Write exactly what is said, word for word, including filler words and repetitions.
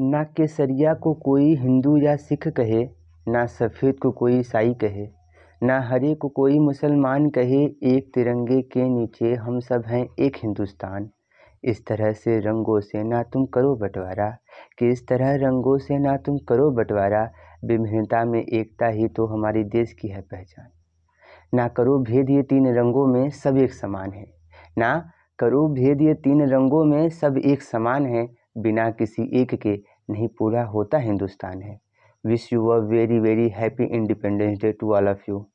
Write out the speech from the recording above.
ना केसरिया को कोई हिंदू या सिख कहे, ना सफ़ेद को कोई ईसाई कहे, ना हरे को कोई मुसलमान कहे। एक तिरंगे के नीचे हम सब हैं एक हिंदुस्तान। इस तरह से रंगों से ना तुम करो बंटवारा, कि इस तरह रंगों से ना तुम करो बंटवारा। विभिन्नता में एकता ही तो हमारे देश की है पहचान। ना करो भेद ये तीन रंगों में सब एक समान है, ना करो भेद ये तीन रंगों में सब एक समान है। बिना किसी एक के नहीं पूरा होता हिंदुस्तान है। Wish you a very very happy independence day to all of you.